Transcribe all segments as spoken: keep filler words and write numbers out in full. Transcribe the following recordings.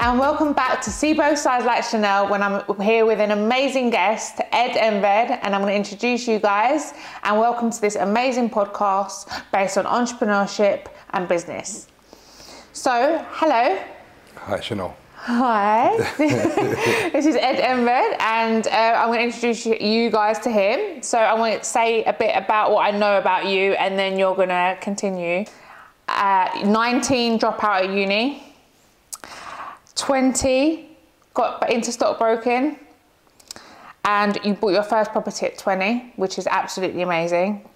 and welcome back to See Both Sides Like Chanel, when I'm here with an amazing guest, Ed Enver, and I'm going to introduce you guys and welcome to this amazing podcast based on entrepreneurship and business. So, hello. Hi, Chanel. Hi. This is Ed Enver, and uh, I'm going to introduce you guys to him. So I want to say a bit about what I know about you, and then you're going to continue. Uh, nineteen, drop out of uni. twenty, got into stockbroking, and you bought your first property at twenty, which is absolutely amazing.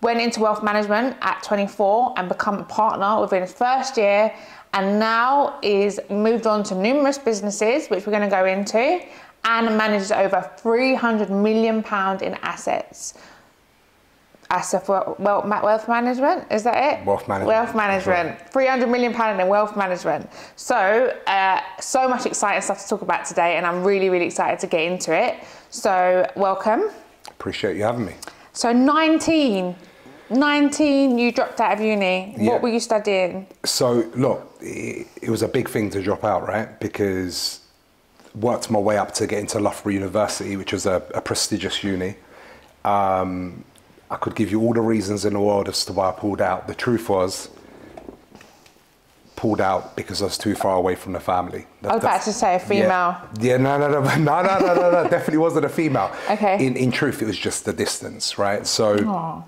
Went into wealth management at twenty-four and become a partner within his first year, and now is moved on to numerous businesses, which we're going to go into, and manages over three hundred million pounds in assets. Asset wealth, wealth, wealth management, is that it? Wealth management. Wealth management. Right. three hundred million pounds in wealth management. So, uh, so much exciting stuff to talk about today, and I'm really, really excited to get into it. So, welcome. Appreciate you having me. So, nineteen, nineteen, you dropped out of uni. Yeah. What were you studying? So, look, it, it was a big thing to drop out, right? Because worked my way up to get into Loughborough University, which was a, a prestigious uni. Um, I could give you all the reasons in the world as to why I pulled out. The truth was, pulled out because I was too far away from the family. That, I was about to say a female. Yeah, yeah no, no, no, no, no, no, no, no, no definitely wasn't a female. Okay. In, in truth, it was just the distance, right? So aww.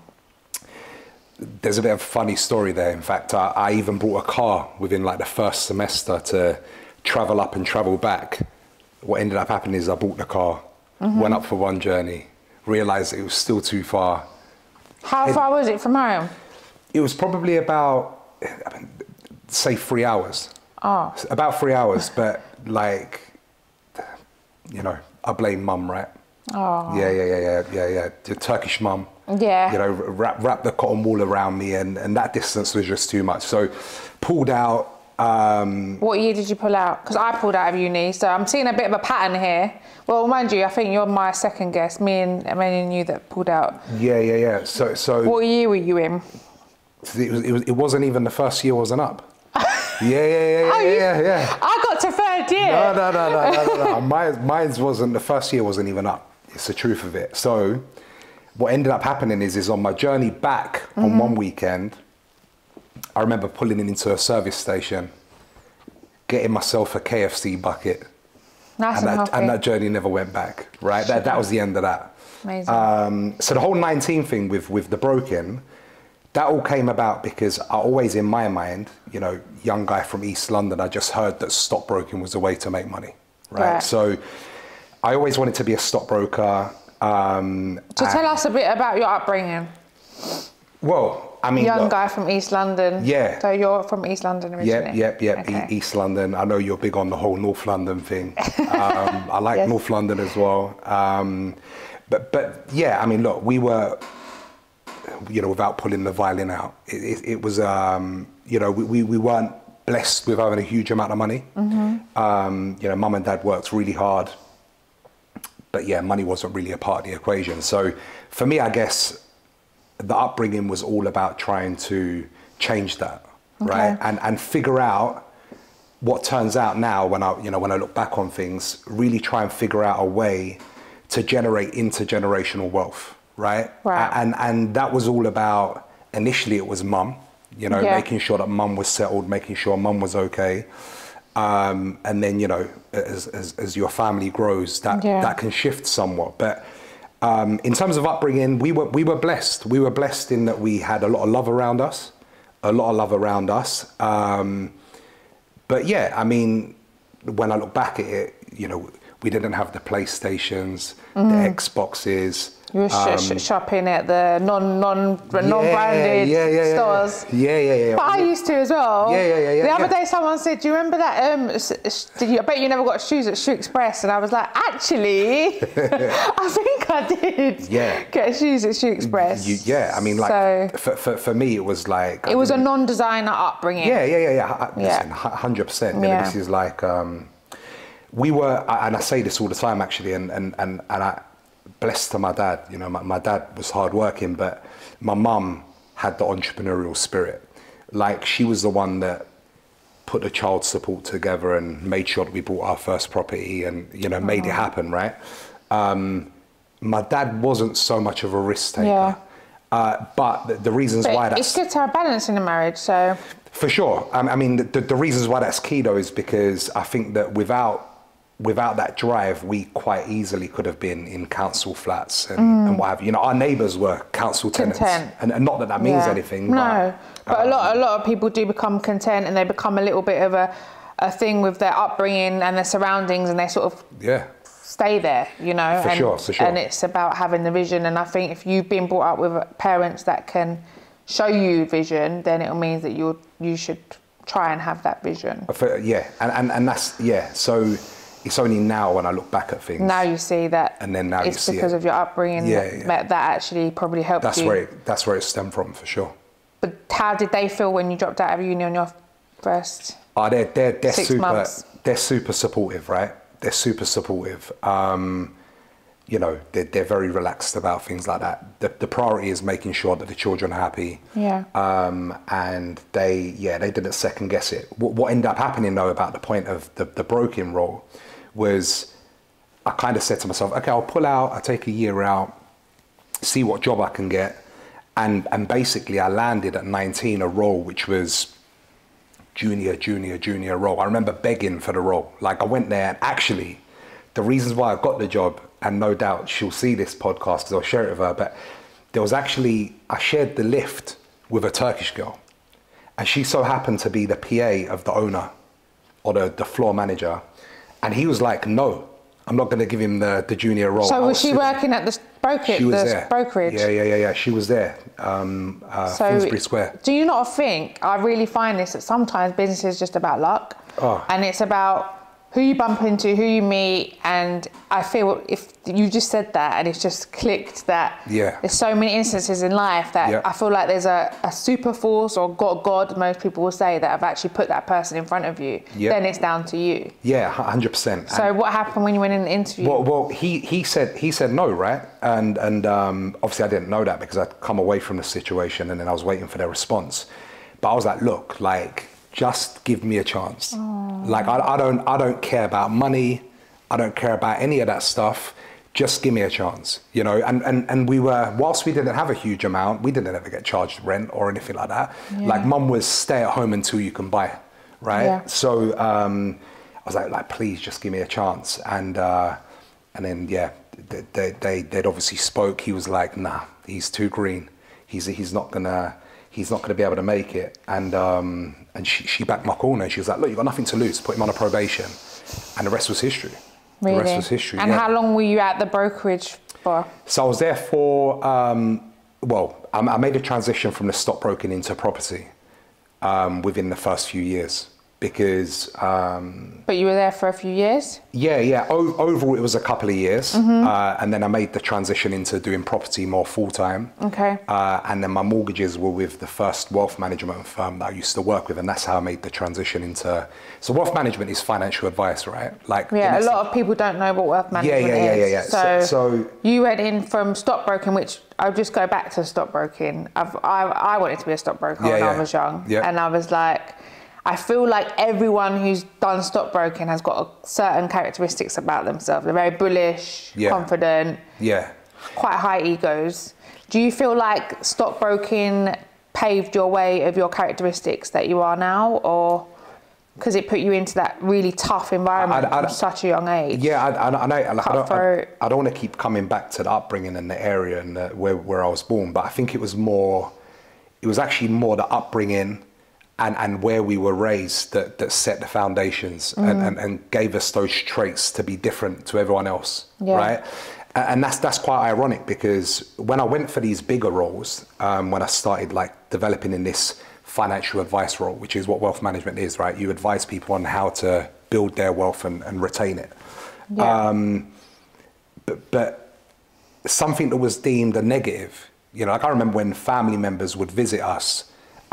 There's a bit of a funny story there. In fact, I, I even bought a car within like the first semester to travel up and travel back. What ended up happening is I bought the car, mm-hmm. went up for one journey, realized it was still too far. How it, far was it from home? It was probably about, I mean, say, three hours. Oh. About three hours, but like, you know, I blame mum, right? Oh. Yeah, yeah, yeah, yeah, yeah, yeah. The Turkish mum. Yeah. You know, wrap, wrap the cotton wool around me, and, and that distance was just too much. So, pulled out. Um, what year did you pull out? Because I pulled out of uni, so I'm seeing a bit of a pattern here. Well, mind you, I think you're my second guest. Me and I mean, you that pulled out. Yeah, yeah, yeah. So, so. What year were you in? It was. It, was, it wasn't even the first year. Wasn't up. yeah, yeah, yeah, yeah, oh, you, yeah, yeah. I got to third year. No, no, no, no, no, no. no. Mine, mine's wasn't. The first year wasn't even up. It's the truth of it. So, what ended up happening is, is on my journey back mm-hmm. on one weekend. I remember pulling into a service station, getting myself a K F C bucket. Nice and, and, that, and that journey never went back, right? That, that was the end of that. Amazing. Um, so the whole nineteen thing with, with the broken, that all came about because I always, in my mind, you know, young guy from East London, I just heard that stockbroking was a way to make money, right? Yeah. So I always wanted to be a stockbroker. Um, so tell us a bit about your upbringing. Well... I mean, young look, guy from East London. Yeah. So you're from East London originally? Yep, yep, yep. Okay. E East London. I know you're big on the whole North London thing. Um, I like yes. North London as well. Um, but, but yeah, I mean, look, we were, you know, without pulling the violin out, it, it, it was, um, you know, we, we, we weren't blessed with having a huge amount of money. Mm-hmm. um, you know, mum and dad worked really hard. But yeah, money wasn't really a part of the equation. So for me, I guess, the upbringing was all about trying to change that, okay. right? And and figure out what turns out now when I, you know, when I look back on things, really try and figure out a way to generate intergenerational wealth, right? Wow. And and that was all about, initially it was mum, you know, yeah. making sure that mum was settled, making sure mum was okay. Um, and then, you know, as, as, as your family grows, that, yeah. that can shift somewhat. But Um, in terms of upbringing, we were we were blessed. We were blessed in that we had a lot of love around us, a lot of love around us. Um, but yeah, I mean, when I look back at it, you know, we didn't have the PlayStations, mm. the Xboxes. You were um, sh sh shopping at the non non yeah, non branded yeah, yeah, yeah, stores. Yeah, yeah, yeah. yeah. But I used to as well. Yeah, yeah, yeah. yeah the other yeah. day, someone said, "Do you remember that? Um, did you, I bet you never got shoes at Shoe Express." And I was like, "Actually, I think I did. Yeah, get shoes at Shoe Express." You, yeah, I mean, like so, for, for for me, it was like it I was mean, a non-designer upbringing. Yeah, yeah, yeah, yeah. Listen, yeah. hundred percent. You know, yeah. This is like um, we were, and I say this all the time, actually, and and and and I. Blessed to my dad, you know, my, my dad was hardworking, but my mum had the entrepreneurial spirit. Like she was the one that put the child support together and made sure that we bought our first property and, you know, made it happen, right? Um, my dad wasn't so much of a risk taker. Yeah. Uh, but the, the reasons but why that's... It's good to have balance in a marriage, so... For sure. I, I mean, the, the reasons why that's key, though, is because I think that without without that drive, we quite easily could have been in council flats and, mm. and what have you. You know, our neighbours were council tenants. Content. And, and not that that means yeah. anything. No, but, but um, a, lot, a lot of people do become content and they become a little bit of a, a thing with their upbringing and their surroundings and they sort of... Yeah. Stay there, you know, for and, sure, for sure. and it's about having the vision. And I think if you've been brought up with parents that can show you vision, then it means that you you should try and have that vision. For, yeah, and, and and that's yeah. So it's only now when I look back at things. Now you see that, and then now it's you see because it. of your upbringing yeah, that, yeah. that actually probably helped. That's you. where it, that's where it stemmed from, for sure. But how did they feel when you dropped out of uni on your first? Oh, they're they're they're six super months. They're super supportive, right? They're super supportive. Um, you know, they're, they're very relaxed about things like that. The, the priority is making sure that the children are happy. Yeah. Um, and they, yeah, they didn't second guess it. What, what ended up happening though about the point of the, the broken role was I kind of said to myself, okay, I'll pull out, I'll take a year out, see what job I can get. And, and basically I landed at nineteen a role which was junior, junior, junior role. I remember begging for the role. Like I went there and actually the reasons why I got the job, and no doubt she'll see this podcast because I'll share it with her, but there was actually, I shared the lift with a Turkish girl and she so happened to be the P A of the owner or the, the floor manager. And he was like, no, I'm not going to give him the, the junior role. So was, was she sitting. working at the brokerage? She was the there. Brokerage? Yeah, yeah, yeah, yeah. She was there, um, uh, so Finsbury Square. Do you not think, I really find this, that sometimes business is just about luck. Oh. And it's about who you bump into, who you meet. And I feel if you just said that and it's just clicked that yeah. there's so many instances in life that yeah. I feel like there's a, a super force or God, God, most people will say that have actually put that person in front of you. Yeah. Then it's down to you. Yeah, one hundred percent. So and what happened when you went in the interview? Well, well he, he said he said no, right? And, and um, obviously I didn't know that because I'd come away from the situation and then I was waiting for their response. But I was like, look, like, just give me a chance. Aww. Like I, I don't, I don't care about money. I don't care about any of that stuff. Just give me a chance, you know? And, and, and we were, whilst we didn't have a huge amount, we didn't ever get charged rent or anything like that. Yeah. Like mum was stay at home until you can buy, right? Yeah. So um, I was like, like, please just give me a chance. And, uh, and then, yeah, they, they, they, they'd obviously spoke. He was like, nah, he's too green. He's, he's not gonna, he's not going to be able to make it. And um, and she, she backed my corner. She was like, look, you've got nothing to lose. Put him on a probation. And the rest was history. Really? The rest was history, And yeah. how long were you at the brokerage for? So I was there for, um, well, I, I made a transition from the stockbroking into property um, within the first few years because... Um, but you were there for a few years? Yeah, yeah. O overall, it was a couple of years. Mm-hmm. uh, and then I made the transition into doing property more full-time. Okay. Uh, and then my mortgages were with the first wealth management firm that I used to work with, and that's how I made the transition into... So wealth management is financial advice, right? Like Yeah, a lot of people don't know what wealth management yeah, yeah, is. Yeah, yeah, yeah, yeah. So, so you went in from stockbroking, which... I'll just go back to stockbroking. I've, I, I wanted to be a stockbroker yeah, when yeah. I was young. Yeah. And I was like... I feel like everyone who's done stockbroking has got a certain characteristics about themselves. They're very bullish, yeah. confident, yeah, quite high egos. Do you feel like stockbroking paved your way of your characteristics that you are now, or because it put you into that really tough environment I, I, I, from such a young age? Yeah, I, I, I know. Like, I don't, I, I don't want to keep coming back to the upbringing and the area and the, where where I was born, but I think it was more. It was actually more the upbringing. And, and where we were raised that, that set the foundations mm. and, and, and gave us those traits to be different to everyone else, yeah. right? And that's that's quite ironic because when I went for these bigger roles, um, when I started like developing in this financial advice role, which is what wealth management is, right? You advise people on how to build their wealth and, and retain it. Yeah. Um, but, but something that was deemed a negative, you know, like I remember when family members would visit us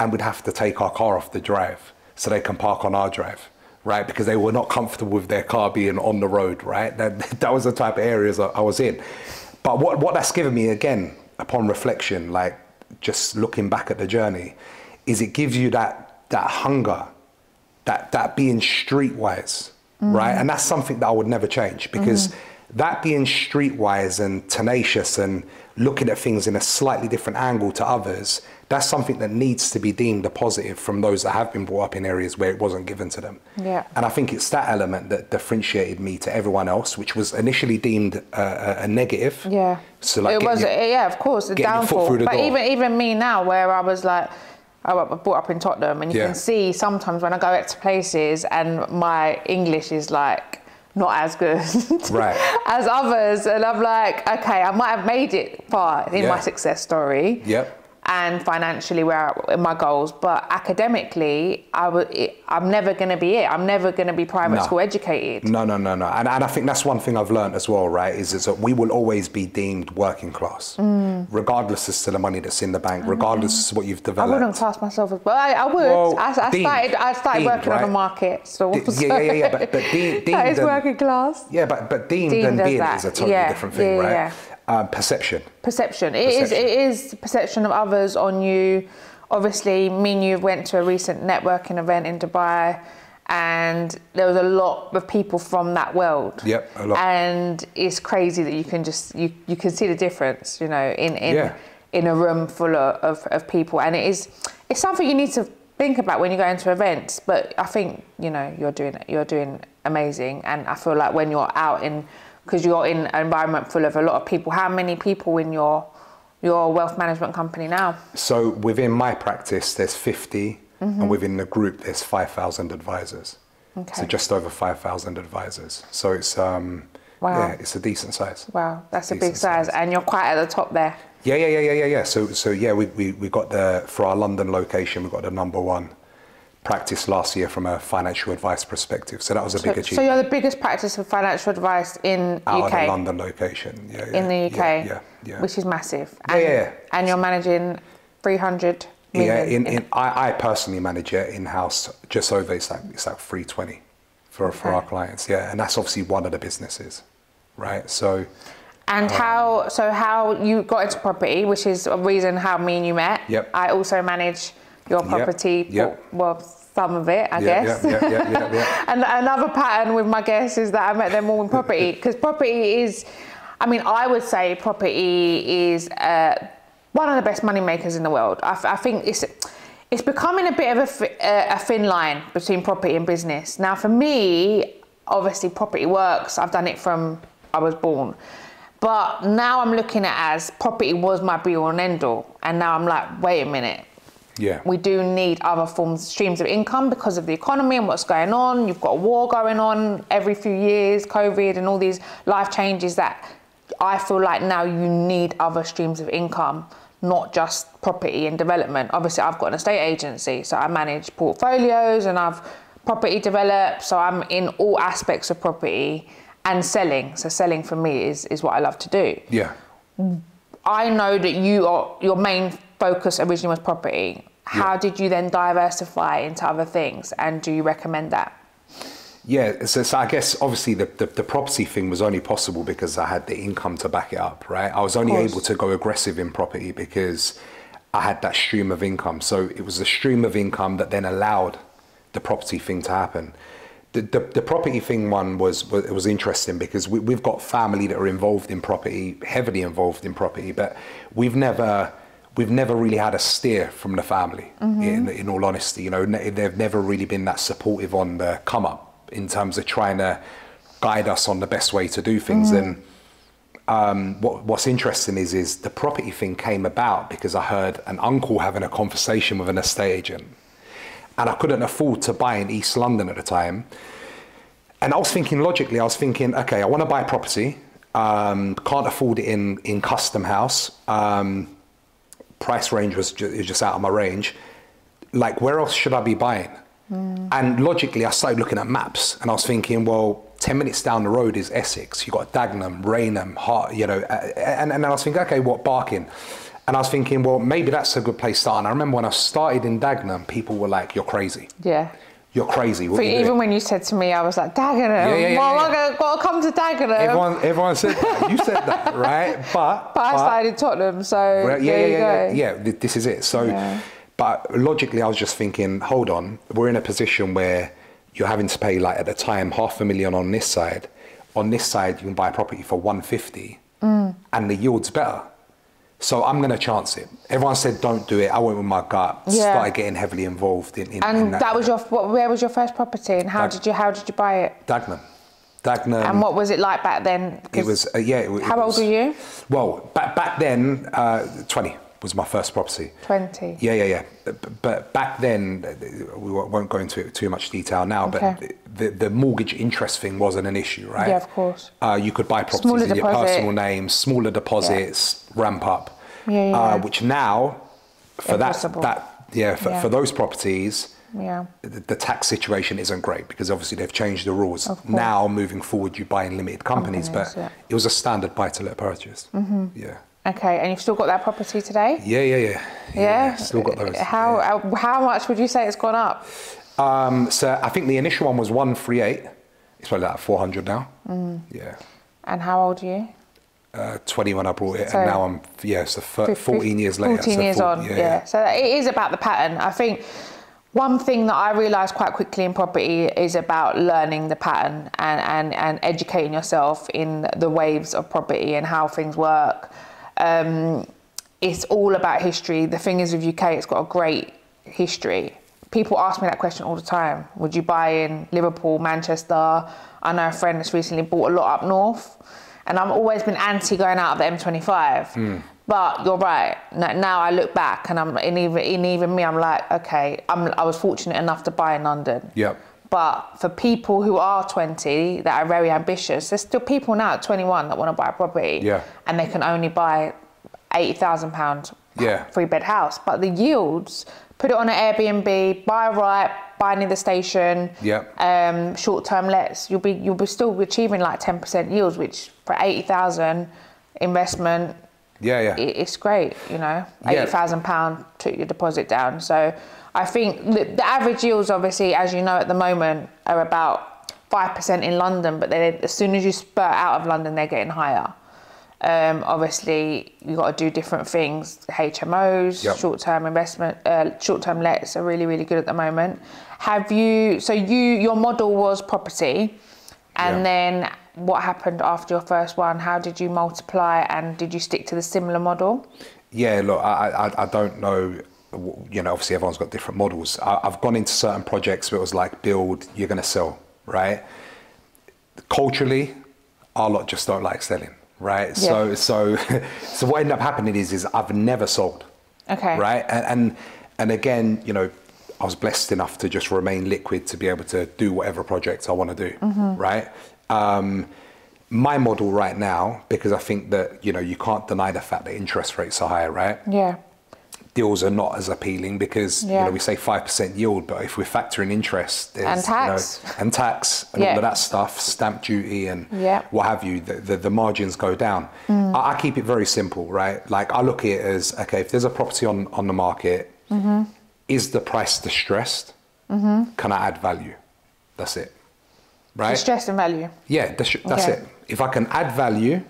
and we'd have to take our car off the drive so they can park on our drive, right? Because they were not comfortable with their car being on the road, right? That, that was the type of areas I was in. But what, what that's given me, again, upon reflection, like just looking back at the journey, is it gives you that, that hunger that, that being streetwise, mm. right? And that's something that I would never change, because mm-hmm. that being streetwise and tenacious and looking at things in a slightly different angle to others, that's something that needs to be deemed a positive from those that have been brought up in areas where it wasn't given to them. Yeah. And I think it's that element that differentiated me to everyone else, which was initially deemed a, a negative. Yeah. So like it was, your, yeah, of course, the downfall. The but door. even even me now, where I was like, I was brought up in Tottenham, and you yeah. can see sometimes when I go out to places and my English is like not as good right. as others, and I'm like, okay, I might have made it far in yeah. my success story. Yep. And financially, where I, my goals, but academically, I would, I'm never going to be it. I'm never going to be private no. school educated. No, no, no, no. And, and I think that's one thing I've learned as well, right? Is, is that we will always be deemed working class, mm. regardless as to the money that's in the bank, mm. regardless as to what you've developed. I wouldn't class myself as well. I, I would. Well, I, I deemed, started. I started deemed, working right? on the market. So De yeah, yeah, yeah, yeah. But, but deemed, deemed that is and, working class. Yeah, but but deemed, deemed and being that. is a totally yeah, different thing, yeah, right? Yeah. Um, perception. Perception. It perception. is. It is perception of others on you. Obviously, me and you went to a recent networking event in Dubai, and there was a lot of people from that world. Yep, a lot. And it's crazy that you can just you you can see the difference, you know, in in yeah. in a room full of, of of people, and it is it's something you need to think about when you go into events. But I think you know you're doing it. You're doing amazing, and I feel like when you're out in because you're in an environment full of a lot of people. How many people in your your wealth management company now? So within my practice, there's fifty, mm-hmm. and within the group, there's five thousand advisors. Okay. So just over five thousand advisors. So it's um, wow. yeah, it's a decent size. Wow, that's a, a big size. size, and you're quite at the top there. Yeah, yeah, yeah, yeah, yeah. yeah. So so yeah, we we we got the for our London location, we got the number one practice last year from a financial advice perspective, so that was a so, big achievement. So you're the biggest practice for financial advice in Out U K? Out of the London location, yeah, yeah. In the U K? Yeah, yeah, yeah. Which is massive. And, yeah, yeah. and you're managing three hundred million? Yeah, in, in, in, I, I personally manage it in-house, just over, it's like, it's like three twenty for, okay. for our clients, yeah, and that's obviously one of the businesses, right? So. And um, how, so how you got into property, which is a reason how me and you met. Yep. I also manage your property, yep, yep. well, some of it, I yep, guess. Yep, yep, yep, yep, yep. And another pattern with my guests is that I met them all in property, because property is, I mean, I would say property is uh, one of the best money makers in the world. I, I think it's it's becoming a bit of a, a, a thin line between property and business. Now, for me, obviously, property works. I've done it from I was born. But now I'm looking at it as property was my be all and end all. And now I'm like, wait a minute. Yeah. We do need other forms, streams of income because of the economy and what's going on. You've got a war going on every few years, COVID and all these life changes that I feel like now you need other streams of income, not just property and development. Obviously, I've got an estate agency, so I manage portfolios and I've property developed. So I'm in all aspects of property and selling. So selling for me is, is what I love to do. Yeah. I know that you are your main focus originally was property. How yeah. did you then diversify into other things, and do you recommend that? Yeah, so, so I guess obviously the, the, the property thing was only possible because I had the income to back it up, right? I was only able to go aggressive in property because I had that stream of income. So it was the stream of income that then allowed the property thing to happen. The, the, the property thing one was, was it was interesting because we, we've got family that are involved in property, heavily involved in property, but we've never... We've never really had a steer from the family, mm-hmm. in, in all honesty. You know, ne they've never really been that supportive on the come up in terms of trying to guide us on the best way to do things. Mm-hmm. And um, what, what's interesting is, is the property thing came about because I heard an uncle having a conversation with an estate agent, and I couldn't afford to buy in East London at the time. And I was thinking logically, I was thinking, okay, I want to buy property, um, can't afford it in, in Custom House. Um, price range was ju just out of my range. Like, where else should I be buying? Mm. And logically, I started looking at maps, and I was thinking, well, ten minutes down the road is Essex. You've got Dagenham, Rainham, Hart, you know, and, and I was thinking, okay, what, Barking? And I was thinking, well, maybe that's a good place to start. And I remember when I started in Dagenham, people were like, you're crazy. Yeah. You're crazy. What so you even doing? When you said to me, I was like, Dagenham, yeah, yeah, yeah, well, yeah. I gotta come to Dagenham. Everyone, everyone said that. You said that, right? But, but I started in Tottenham, so well, yeah, there yeah, you yeah, go. Yeah, yeah, this is it. So, yeah. But logically, I was just thinking, hold on, we're in a position where you're having to pay, like at the time, half a million on this side. On this side, you can buy a property for one fifty, mm. and the yield's better. So I'm going to chance it. Everyone said, don't do it. I went with my gut. Yeah. Started getting heavily involved in, in, and in that. And that was your, what, where was your first property, and how Dag did you how did you buy it? Dagenham. Dagenham. And what was it like back then? It was, uh, yeah. It, it how was, old were you? Well, back, back then, uh, twenty was my first property. twenty? Yeah, yeah, yeah. But, but back then, we won't go into it too much detail now, okay. but the, the mortgage interest thing wasn't an issue, right? Yeah, of course. Uh, you could buy properties smaller in deposit. your personal name, smaller deposits, yeah. ramp up, yeah, yeah. Uh, which now, for Impossible. that, that yeah, for, yeah, for those properties, yeah, the, the tax situation isn't great, because obviously they've changed the rules. Now, moving forward, you buy in limited companies, companies but yeah. it was a standard buy-to-let purchase, mm-hmm. yeah. Okay, and you've still got that property today? Yeah, yeah, yeah. Yeah? yeah still got those. How yeah. how much would you say it's gone up? Um, so I think the initial one was one thirty-eight. It's probably like four hundred now. Mm. Yeah. And how old are you? Uh, twenty when I bought it, so and now I'm, yeah, so fourteen years later. fourteen so years on, yeah, yeah. yeah. So it is about the pattern. I think one thing that I realised quite quickly in property is about learning the pattern and, and, and educating yourself in the waves of property and how things work. Um, it's all about history. The thing is with U K, it's got a great history. People ask me that question all the time. Would you buy in Liverpool, Manchester? I know a friend that's recently bought a lot up north, and I've always been anti going out of the M twenty-five. Mm. But you're right. Now I look back, and I'm in even in even me. I'm like, okay, I'm, I was fortunate enough to buy in London. Yep. But for people who are twenty, that are very ambitious, there's still people now at twenty-one that want to buy a property, yeah, and they can only buy eighty thousand pounds yeah. three-bed house. But the yields, put it on an Airbnb, buy right, buy near the station, yeah, um, short-term lets, you'll be you'll be still achieving like ten percent yields, which for eighty thousand investment, yeah, yeah, it, it's great, you know. eighty thousand pounds yeah. took your deposit down, so. I think the average yields, obviously, as you know, at the moment are about five percent in London, but they, as soon as you spurt out of London, they're getting higher. Um, obviously, you've got to do different things. H M Os, yep. short-term investment, uh, short-term lets are really, really good at the moment. Have you, so you, your model was property, and yeah. then what happened after your first one? How did you multiply, and did you stick to the similar model? Yeah, look, I, I, I don't know. You know, obviously everyone's got different models. I, I've gone into certain projects where it was like build, you're going to sell, right? Culturally, our lot just don't like selling, right? Yeah. So, so, so what ended up happening is, is I've never sold, okay, right? And, and and again, you know, I was blessed enough to just remain liquid to be able to do whatever project I want to do, mm-hmm. right? Um, my model right now, because I think that you know you can't deny the fact that interest rates are higher, right? Yeah. Deals are not as appealing because yeah. you know we say five percent yield, but if we factor in interest and tax, you know, and tax and yeah. all of that stuff, stamp duty and yeah. what have you, the, the, the margins go down. Mm. I, I keep it very simple, right? Like I look at it as okay, if there's a property on on the market, mm-hmm. is the price distressed? Mm-hmm. Can I add value? That's it, right? Distress and value. Yeah, that's, that's okay. it. If I can add value,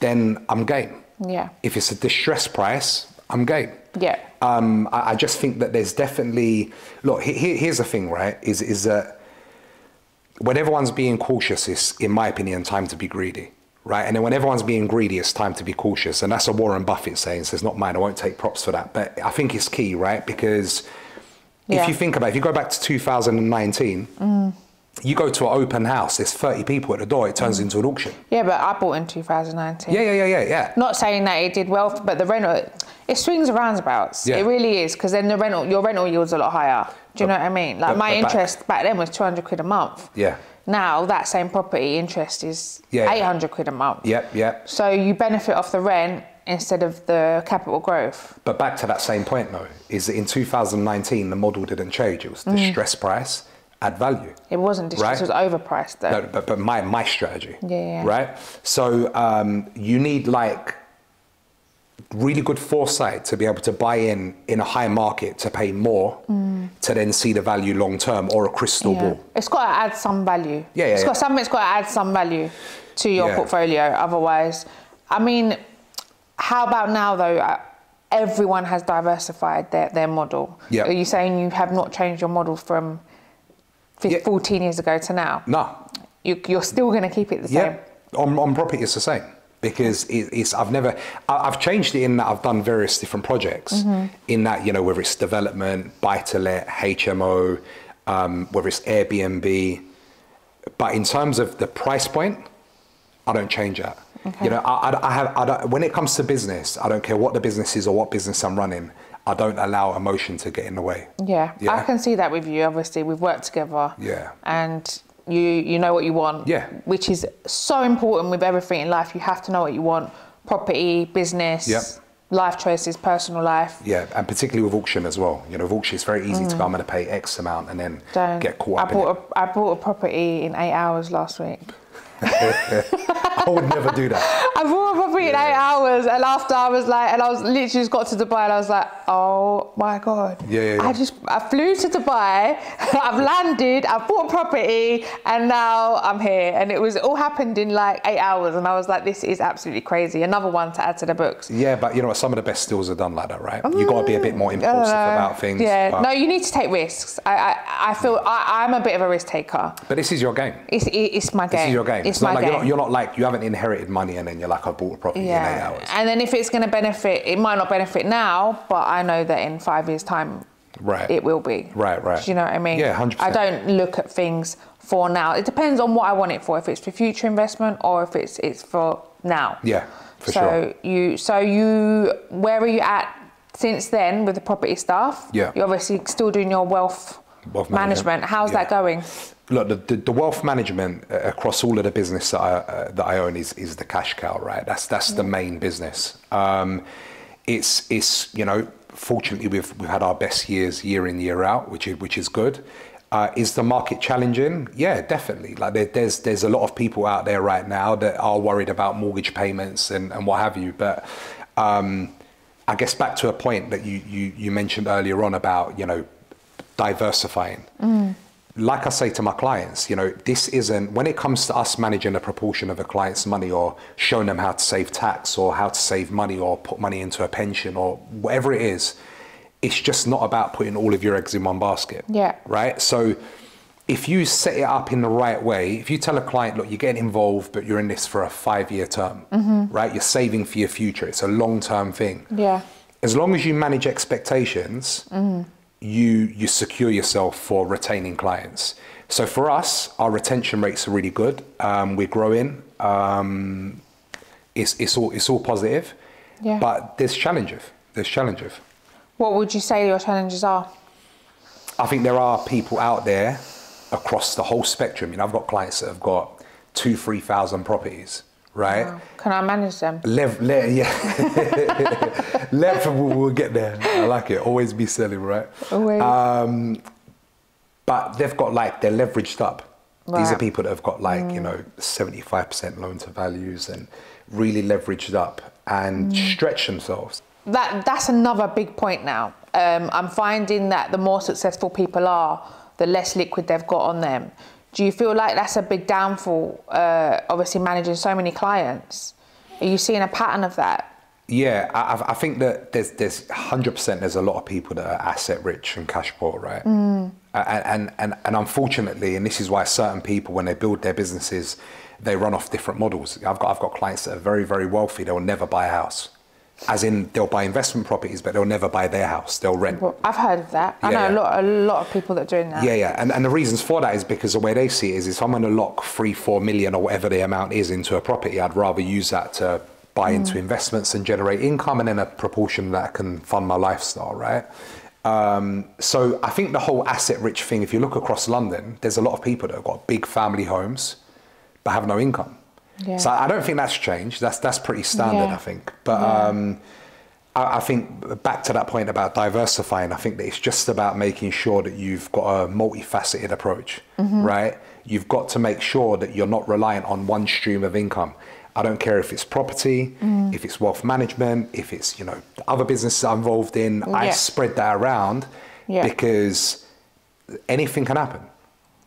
then I'm game. Yeah. If it's a distressed price, I'm game. Yeah. Um, I, I just think that there's definitely, look, he, he, here's the thing, right? Is, is that when everyone's being cautious, it's, in my opinion, time to be greedy, right? And then when everyone's being greedy, it's time to be cautious. And that's a Warren Buffett saying, so it's not mine, I won't take props for that. But I think it's key, right? Because yeah. if you think about it, if you go back to two thousand nineteen, mm. you go to an open house, there's thirty people at the door, it turns mm. into an auction. Yeah, but I bought in two thousand nineteen. Yeah, yeah, yeah, yeah, yeah. Not saying that it did well, but the rental, it swings and roundabouts. Yeah. It really is, because then the rental, your rental yield's a lot higher. Do you but, know what I mean? Like but, my but interest back. back then was two hundred quid a month. Yeah. Now that same property interest is yeah, eight hundred yeah. quid a month. Yep, yeah, yep. Yeah. So you benefit off the rent instead of the capital growth. But back to that same point though, is that in two thousand nineteen, the model didn't change. It was the mm. stress price. Add value. It wasn't distressed, right? It was overpriced though. No, but but my, my strategy, yeah, yeah. right? So um, you need like really good foresight to be able to buy in in a high market to pay more mm. to then see the value long term, or a crystal yeah. ball. It's got to add some value. Yeah, yeah, it's got, yeah. something's got to add some value to your yeah. portfolio. Otherwise, I mean, how about now though? Everyone has diversified their, their model. Yep. Are you saying you have not changed your model from fourteen yeah. years ago to now? No. You, you're still going to keep it the same? Yeah, on, on property it's the same. Because it, it's, I've never, I, I've changed it in that I've done various different projects. Mm-hmm. In that, you know, whether it's development, buy-to-let, H M O, um, whether it's Airbnb. But in terms of the price point, I don't change that. Okay. You know, I, I, I have, I don't, when it comes to business, I don't care what the business is or what business I'm running. I don't allow emotion to get in the way. Yeah, yeah. I can see that with you. Obviously, we've worked together. Yeah. And you, you know what you want. Yeah. Which is so important with everything in life. You have to know what you want. Property, business, yep. life choices, personal life. Yeah, and particularly with auction as well. You know, with auction, it's very easy mm. to go, I'm going to pay X amount and then don't. Get caught up I bought in a, it. I bought a property in eight hours last week. I would never do that. I bought a property yeah. in eight hours, and after I was like, and I was literally just got to Dubai, and I was like, oh my god. Yeah. yeah, yeah. I just I flew to Dubai, I've landed, I bought a property, and now I'm here, and it was it all happened in like eight hours, and I was like, this is absolutely crazy. Another one to add to the books. Yeah, but you know what? Some of the best deals are done like that, right? Mm, you got to be a bit more impulsive uh, about things. Yeah. But... No, you need to take risks. I I, I feel yeah. I, I'm a bit of a risk taker. But this is your game. It's it, it's my game. This is your game. It's, it's my not like game. You're not, you're not like you haven't inherited money and then you're like, I bought a property yeah. in eight hours. And then if it's going to benefit, it might not benefit now, but I know that in five years' time, right, it will be. Right, right. Do you know what I mean? Yeah, one hundred percent. I don't look at things for now. It depends on what I want it for. If it's for future investment or if it's it's for now. Yeah, for so sure. So you, so you, where are you at since then with the property stuff? Yeah, you're obviously still doing your wealth, wealth management. management. How's yeah. that going? Look, the, the, the wealth management across all of the business that I, uh, that I own is, is the cash cow, right? That's that's the main business. Um, it's, it's you know, fortunately, we've, we've had our best years year in, year out, which is, which is good. Uh, is the market challenging? Yeah, definitely. Like there, there's, there's a lot of people out there right now that are worried about mortgage payments and, and what have you. But um, I guess back to a point that you, you, you mentioned earlier on about, you know, diversifying. Mm. Like I say to my clients, you know, this isn't, when it comes to us managing a proportion of a client's money or showing them how to save tax or how to save money or put money into a pension or whatever it is, it's just not about putting all of your eggs in one basket. Yeah. Right? So if you set it up in the right way, if you tell a client, look, you're getting involved, but you're in this for a five-year term, mm-hmm. right? You're saving for your future. It's a long-term thing. Yeah. As long as you manage expectations, mm-hmm. you you secure yourself for retaining clients. So for us, our retention rates are really good. Um, we're growing. Um, it's it's all it's all positive. Yeah. But there's challenges. There's challenges. What would you say your challenges are? I think there are people out there across the whole spectrum. You know, I've got clients that have got two, three thousand properties. Right? Wow. Can I manage them? Lev, le yeah. Lev, we'll get there. I like it. Always be selling, right? Always. Um, but they've got like, they're leveraged up. Right. These are people that have got like, mm. you know, seventy-five percent loan to values and really leveraged up and mm. stretch themselves. That That's another big point now. Um, I'm finding that the more successful people are, the less liquid they've got on them. Do you feel like that's a big downfall, uh, obviously managing so many clients? Are you seeing a pattern of that? Yeah, I, I think that there's there's one hundred percent there's a lot of people that are asset rich and cash poor, right? Mm. And, and, and, and unfortunately, and this is why certain people, when they build their businesses, they run off different models. I've got, I've got clients that are very, very wealthy. They'll never buy a house. As in, they'll buy investment properties, but they'll never buy their house. They'll rent. Well, I've heard of that. I yeah, know a lot, a lot of people that are doing that. Yeah, yeah. And, and the reasons for that is because the way they see it is, if I'm going to lock three, four million or whatever the amount is into a property, I'd rather use that to buy mm. into investments and generate income, and then a proportion that can fund my lifestyle, right? Um, so I think the whole asset-rich thing, if you look across London, there's a lot of people that have got big family homes but have no income. Yeah. So I don't think that's changed. That's that's pretty standard, yeah. I think. But yeah. um, I, I think back to that point about diversifying, I think that it's just about making sure that you've got a multifaceted approach, mm-hmm. right? You've got to make sure that you're not reliant on one stream of income. I don't care if it's property, mm. if it's wealth management, if it's, you know, other businesses I'm involved in. Yeah. I spread that around yeah. because anything can happen.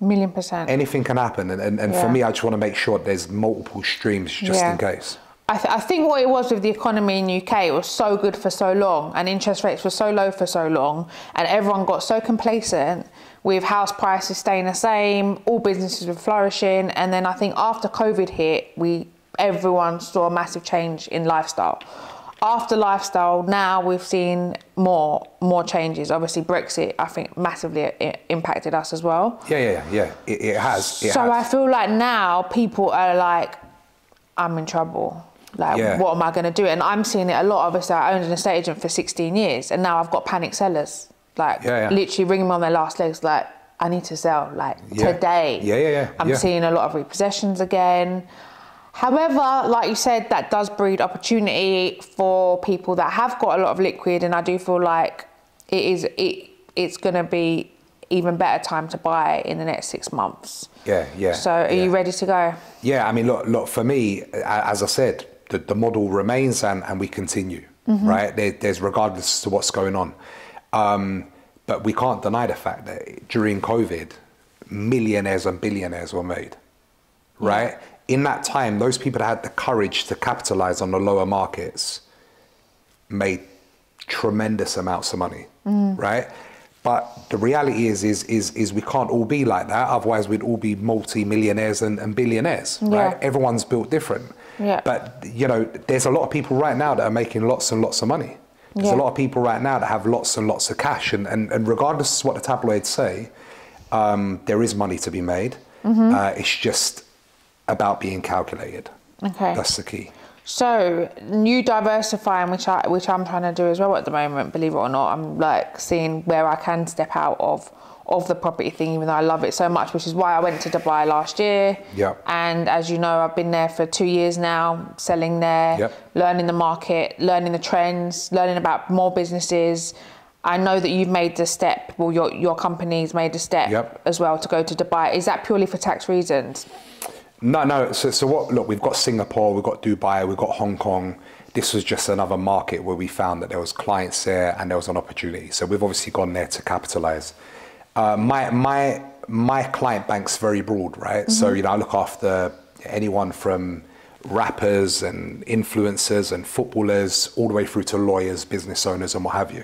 Million percent. Anything can happen. And, and, and yeah. for me, I just want to make sure there's multiple streams just yeah. in case. I, th I think what it was with the economy in U K, it was so good for so long and interest rates were so low for so long, and everyone got so complacent with house prices staying the same, all businesses were flourishing, and then I think after COVID hit, we everyone saw a massive change in lifestyle. After lifestyle, now we've seen more more changes. Obviously, Brexit, I think, massively impacted us as well. Yeah, yeah, yeah. It, it has. It so has. I feel like now people are like, I'm in trouble. Like, yeah. What am I going to do? And I'm seeing it a lot. Obviously, I owned an estate agent for sixteen years, and now I've got panic sellers. Like, yeah, yeah. literally ringing me on their last legs. Like, I need to sell. Like yeah. today. Yeah, yeah, yeah. I'm yeah. seeing a lot of repossessions again. However, like you said, that does breed opportunity for people that have got a lot of liquid, and I do feel like it is it it's going to be even better time to buy in the next six months. Yeah, yeah. So are yeah. you ready to go? Yeah, I mean, look, look for me, as I said, the, the model remains and, and we continue, mm-hmm. right? There, there's regardless to what's going on. Um, but we can't deny the fact that during COVID, millionaires and billionaires were made, right? Yeah. In that time, those people that had the courage to capitalize on the lower markets made tremendous amounts of money, mm. right? But the reality is, is, is, is we can't all be like that. Otherwise, we'd all be multi-millionaires and, and billionaires, yeah. right? Everyone's built different. Yeah. But, you know, there's a lot of people right now that are making lots and lots of money. There's yeah. a lot of people right now that have lots and lots of cash. And, and, and regardless of what the tabloids say, um, there is money to be made. Mm-hmm. uh, it's just... about being calculated. Okay. That's the key. So new diversifying, which I which I'm trying to do as well at the moment, believe it or not. I'm like seeing where I can step out of of the property thing, even though I love it so much, which is why I went to Dubai last year. Yeah. And as you know, I've been there for two years now, selling there, yep. learning the market, learning the trends, learning about more businesses. I know that you've made the step, well your your company's made a step yep. as well to go to Dubai. Is that purely for tax reasons? No, no. So, so what? Look, we've got Singapore, we've got Dubai, we've got Hong Kong. This was just another market where we found that there was clients there and there was an opportunity. So we've obviously gone there to capitalize. Uh, my my my client bank's very broad, right? Mm-hmm. So you know, I look after anyone from rappers and influencers and footballers all the way through to lawyers, business owners, and what have you.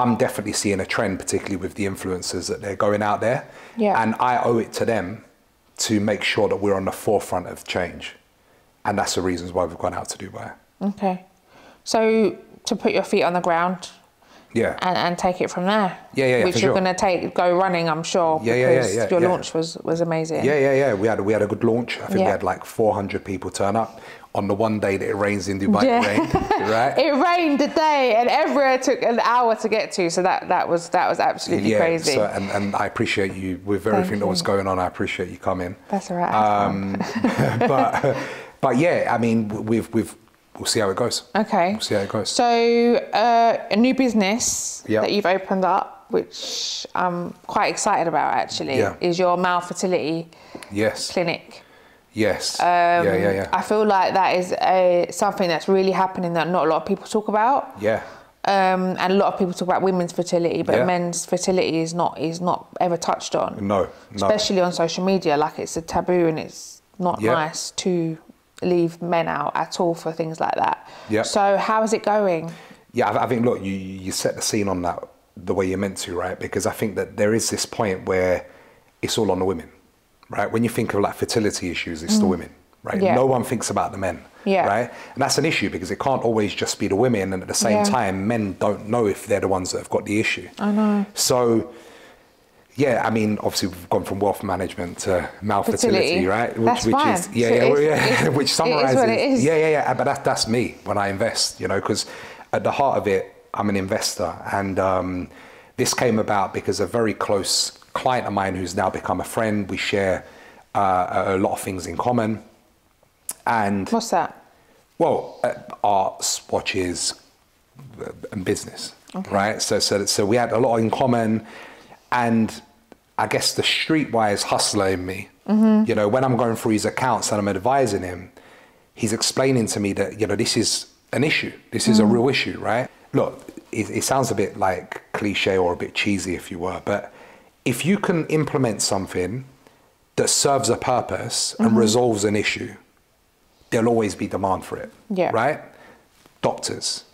I'm definitely seeing a trend, particularly with the influencers that they're going out there, yeah. and I owe it to them to make sure that we're on the forefront of change. And that's the reasons why we've gone out to Dubai. Okay. So to put your feet on the ground yeah, and, and take it from there. Yeah, yeah, yeah. Which you're sure. going to take, go running, I'm sure, yeah, because yeah, yeah, yeah, your yeah. launch was, was amazing. Yeah, yeah, yeah. We had, we had a good launch. I think yeah. we had like four hundred people turn up. On the one day that it rains in Dubai, yeah. it rained, right? It rained today, and everywhere took an hour to get to, so that, that was that was absolutely yeah, crazy. So, and, and I appreciate you, with everything Thank that was going on, I appreciate you coming. That's all right. Um, but, but yeah, I mean, we've, we've, we'll see how it goes. Okay. We'll see how it goes. So uh, a new business yep. that you've opened up, which I'm quite excited about actually, yeah. is your male fertility yes. clinic. Yes. Um, yeah, yeah, yeah. I feel like that is a, something that's really happening that not a lot of people talk about. Yeah. Um, and a lot of people talk about women's fertility, but yeah. men's fertility is not is not ever touched on. No, no. Especially on social media, like it's a taboo, and it's not yeah. nice to leave men out at all for things like that. Yeah. So how is it going? Yeah, I think look, you you set the scene on that the way you're meant to, right? Because I think that there is this point where it's all on the women. Right, when you think of like fertility issues, it's mm. the women, right? Yeah. No one thinks about the men, yeah. right? And that's an issue because it can't always just be the women, and at the same yeah. time, men don't know if they're the ones that have got the issue. I know. So, yeah, I mean, obviously we've gone from wealth management to male fertility, fertility right? Which, that's which fine. Is, yeah, so yeah, well, yeah. which summarizes. It is what it is. Yeah, yeah, yeah. But that, that's me when I invest, you know, because at the heart of it, I'm an investor, and um, this came about because a very close client of mine who's now become a friend, we share uh, a lot of things in common. And what's that? Well, uh, arts, watches, uh, and business, okay. right? So, so, so we had a lot in common, and I guess the streetwise hustler in me, mm-hmm. you know, when I'm going through his accounts and I'm advising him, he's explaining to me that, you know, this is an issue. This mm-hmm. is a real issue, right? Look, it, it sounds a bit like cliche or a bit cheesy if you were, but if you can implement something that serves a purpose and mm-hmm. resolves an issue, there'll always be demand for it, yeah. right? Doctors,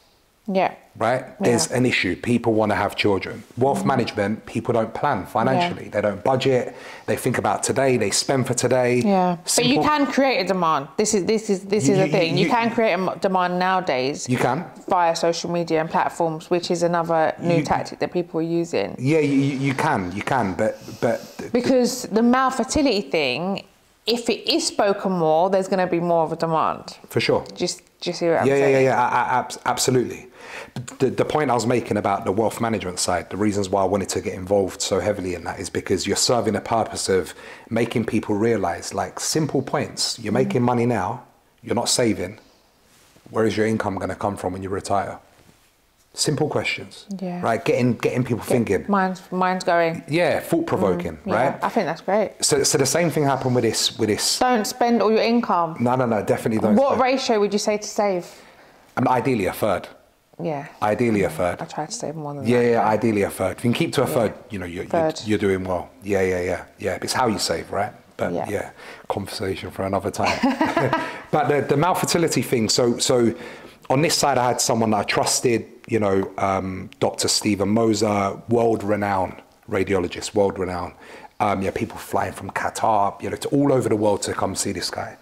yeah, right? Yeah. There's an issue. People want to have children. Wealth mm-hmm. management, people don't plan financially. Yeah. They don't budget. They think about today. They spend for today. Yeah, Simple. But you can create a demand. This is this is this is you, the thing. You, you, you can create a demand nowadays. You can via social media and platforms, which is another new you, tactic that people are using. Yeah, you, you can, you can, but but because the male fertility thing. If it is spoken more, there's going to be more of a demand. For sure. Just, do you see what I'm yeah, saying? Yeah, yeah, yeah, I, I, absolutely. The, the point I was making about the wealth management side, the reasons why I wanted to get involved so heavily in that is because you're serving a purpose of making people realise, like, simple points. You're making mm-hmm. money now, you're not saving. Where is your income going to come from when you retire? Simple questions, yeah. right? Getting getting people Get, thinking. Mine's mine's going. Yeah, thought provoking, mm, yeah, right? I think that's great. So so the same thing happened with this with this. Don't spend all your income. No, no, no, definitely don't. What spend. ratio would you say to save? Um, ideally a third. Yeah. Ideally a third. I try to save more than yeah, that. Yeah, yeah, ideally a third. If you can keep to a yeah. third, you know, you're, you're you're doing well. Yeah, yeah, yeah, yeah. It's how you save, right? But yeah, yeah conversation for another time. But the the malfertility thing. So so, on this side, I had someone that I trusted. You know, um, Doctor Stephen Moser, world-renowned radiologist, world-renowned. Um, yeah, people flying from Qatar, you know, to all over the world to come see this guy.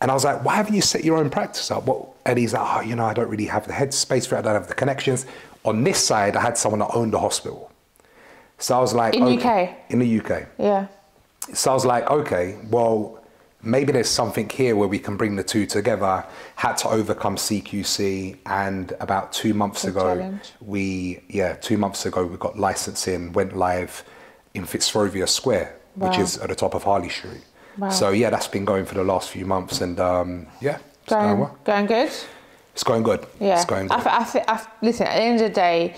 And I was like, why haven't you set your own practice up? What? And he's like, oh, you know, I don't really have the headspace for it. I don't have the connections. On this side, I had someone that owned a hospital. So I was like, in the okay, U K? In the U K. Yeah. So I was like, okay, well, maybe there's something here where we can bring the two together. Had to overcome C Q C, and about two months Good ago, challenge. we yeah, two months ago we got licensing, went live in Fitzrovia Square, wow. which is at the top of Harley Street. Wow. So yeah, that's been going for the last few months, and um, yeah, it's going, going well. Going good. It's going good. Yeah, it's going good. I th- I th- I th- listen, at the end of the day,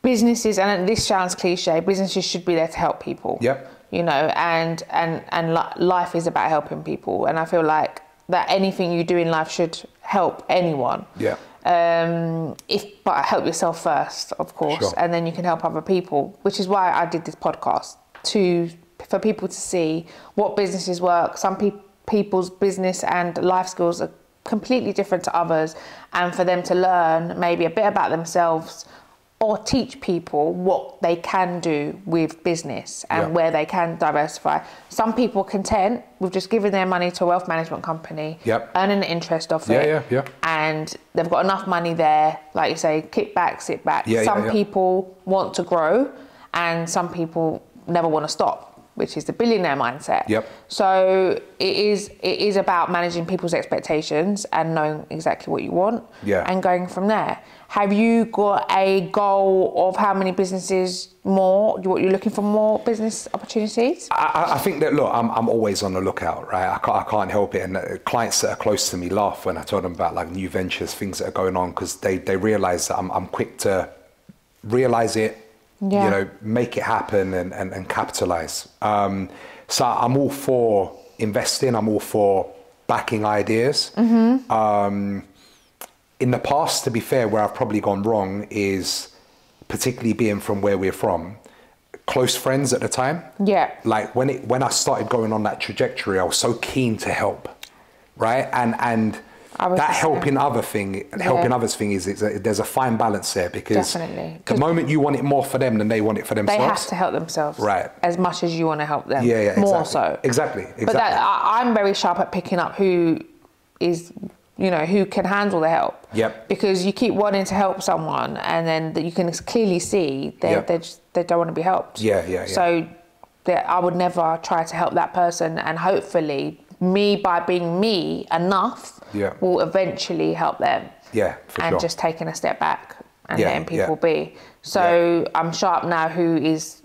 businesses, and this sounds cliche, businesses should be there to help people. Yep. You know, and and and life is about helping people, and I feel like that anything you do in life should help anyone. Yeah. Um. If but help yourself first, of course, sure. and then you can help other people, which is why I did this podcast to for people to see what businesses work. Some pe- people's business and life skills are completely different to others, and for them to learn maybe a bit about themselves. Or teach people what they can do with business and yeah. where they can diversify. Some people are content with just giving their money to a wealth management company, yep. earning the interest off yeah, it, yeah, yeah. and they've got enough money there, like you say, kick back, sit back. Yeah, some yeah, yeah. people want to grow and some people never want to stop, which is the billionaire mindset. Yep. So it is it is about managing people's expectations and knowing exactly what you want yeah. and going from there. Have you got a goal of how many businesses more? What you're looking for more business opportunities? I, I think that look, I'm I'm always on the lookout, right? I can't I can't help it, and clients that are close to me laugh when I tell them about like new ventures, things that are going on, because they they realise that I'm I'm quick to realise it, yeah. you know, make it happen and and, and capitalise. Um, so I'm all for investing. I'm all for backing ideas. Mm-hmm. Um, In the past, to be fair, where I've probably gone wrong is particularly being from where we're from, close friends at the time. Yeah. Like when it when I started going on that trajectory, I was so keen to help, right? And and that helping other thing, yeah. helping others thing is it's a, there's a fine balance there because Definitely. the moment you want it more for them than they want it for themselves, they have to help themselves, right? As much as you want to help them, yeah, yeah more exactly. so. Exactly. Exactly. But that, I, I'm very sharp at picking up who is. You know, who can handle the help. Yep. Because you keep wanting to help someone and then you can clearly see they yep. they just, they don't want to be helped. Yeah, yeah, yeah. So I would never try to help that person, and hopefully me, by being me enough, yeah. will eventually help them. Yeah, for And sure. just taking a step back and yeah, letting people yeah. be. So yeah. I'm sharp now who is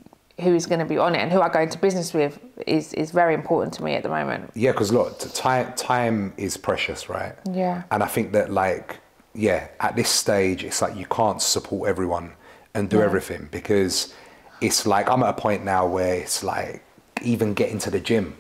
who is going to be on it, and who I go into business with is, is very important to me at the moment. Yeah, because look, time time is precious, right? Yeah. And I think that like, yeah, at this stage, it's like you can't support everyone and do yeah. everything, because it's like, I'm at a point now where it's like, even getting to the gym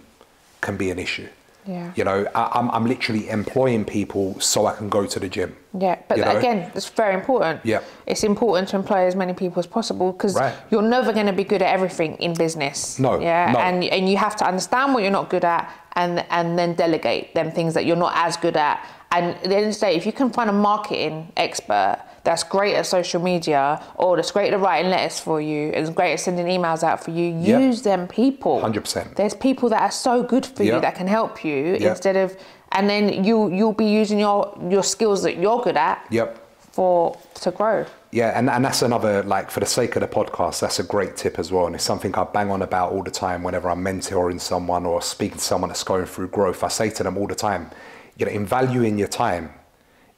can be an issue. Yeah. You know, I, I'm I'm literally employing people so I can go to the gym. Yeah, but you know? Again, it's very important. Yeah. It's important to employ as many people as possible, because right. you're never going to be good at everything in business. No. Yeah. No. And and you have to understand what you're not good at and and then delegate them things that you're not as good at. And at the end of the day, if you can find a marketing expert that's great at social media, or that's great at writing letters for you, and great at sending emails out for you, yep. use them people. one hundred percent. There's people that are so good for yep. you that can help you yep. instead of, and then you, you'll be using your, your skills that you're good at yep. for to grow. Yeah, and, and that's another, like, for the sake of the podcast, that's a great tip as well. And it's something I bang on about all the time whenever I'm mentoring someone or speaking to someone that's going through growth. I say to them all the time, you know, in valuing your time,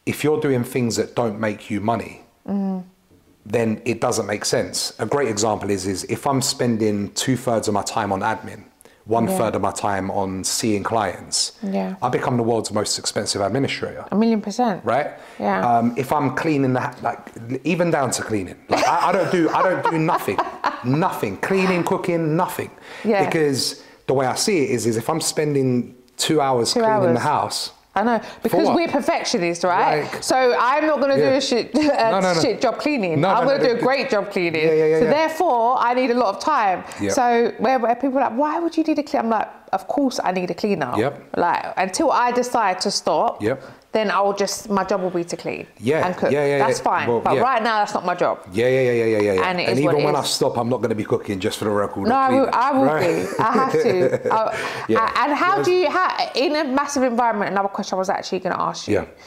if you're doing things that don't make you money, mm. then it doesn't make sense. A great example is, is if I'm spending two thirds of my time on admin, one yeah. third of my time on seeing clients, yeah. I become the world's most expensive administrator. A million percent. Right? Yeah. Um, if I'm cleaning the, like, even down to cleaning, like, I, I don't do, I don't do nothing, nothing, cleaning, cooking, nothing. Yeah. Because the way I see it is, is if I'm spending two hours two cleaning hours. the house, I know, because we're perfectionists, right? Like, so I'm not going to yeah. do a shit, uh, no, no, no. shit job cleaning. No, I'm no, going to no, do no. a great job cleaning. Yeah, yeah, yeah, so yeah. therefore, I need a lot of time. Yep. So where, where people are like, why would you need a cleaner? I'm like, of course I need a cleaner. Yep. Like, until I decide to stop, yep. then I'll just, my job will be to clean yeah. and cook. Yeah, yeah, yeah, that's fine. Well, but yeah. right now, that's not my job. Yeah, yeah, yeah, yeah, yeah. yeah. And, it and is even when is. I stop, I'm not going to be cooking, just for the record. No, I will, I will right? be. I have to. I, yeah. I, and how yeah. do you, how, in a massive environment, another question I was actually going to ask you, because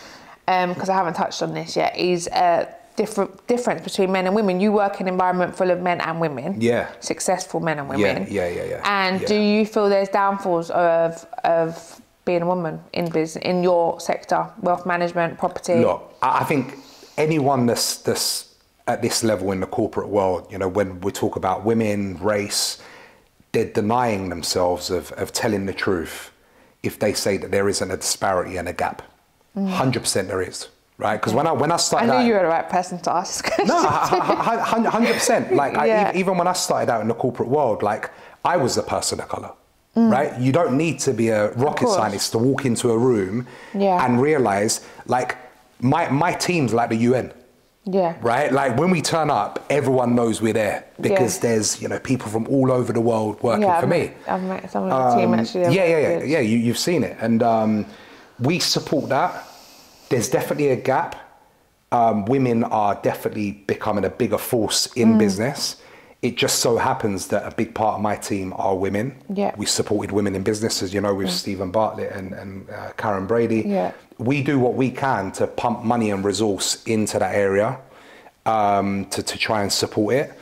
yeah. um, I haven't touched on this yet, is uh, different difference between men and women. You work in an environment full of men and women. Yeah. Successful men and women. Yeah, yeah, yeah. yeah. And yeah. do you feel there's downfalls of, of, being a woman in business, in your sector, wealth management, property? Look, I think anyone that's, that's at this level in the corporate world, you know, when we talk about women, race, they're denying themselves of, of telling the truth if they say that there isn't a disparity and a gap. Mm. one hundred percent there is, right? Because when I, when I started out... I knew out, you were the right person to ask this question. No, one hundred percent. Like, yeah. I, even when I started out in the corporate world, like, I was the person of colour. Mm. Right? You don't need to be a rocket scientist to walk into a room yeah. and realize, like, my, my team's like the U N. Yeah. Right? Like, when we turn up, everyone knows we're there because yeah. there's, you know, people from all over the world working yeah, for I've me. Met, I've met someone on the um, team, actually. I've yeah, yeah, yeah. Good. Yeah, you, you've seen it. And um, we support that. There's definitely a gap. Um, women are definitely becoming a bigger force in mm. business. It just so happens that a big part of my team are women. Yeah. We supported women in business, as you know, with mm. Stephen Bartlett and, and uh, Karen Brady. Yeah. We do what we can to pump money and resource into that area um, to, to try and support it.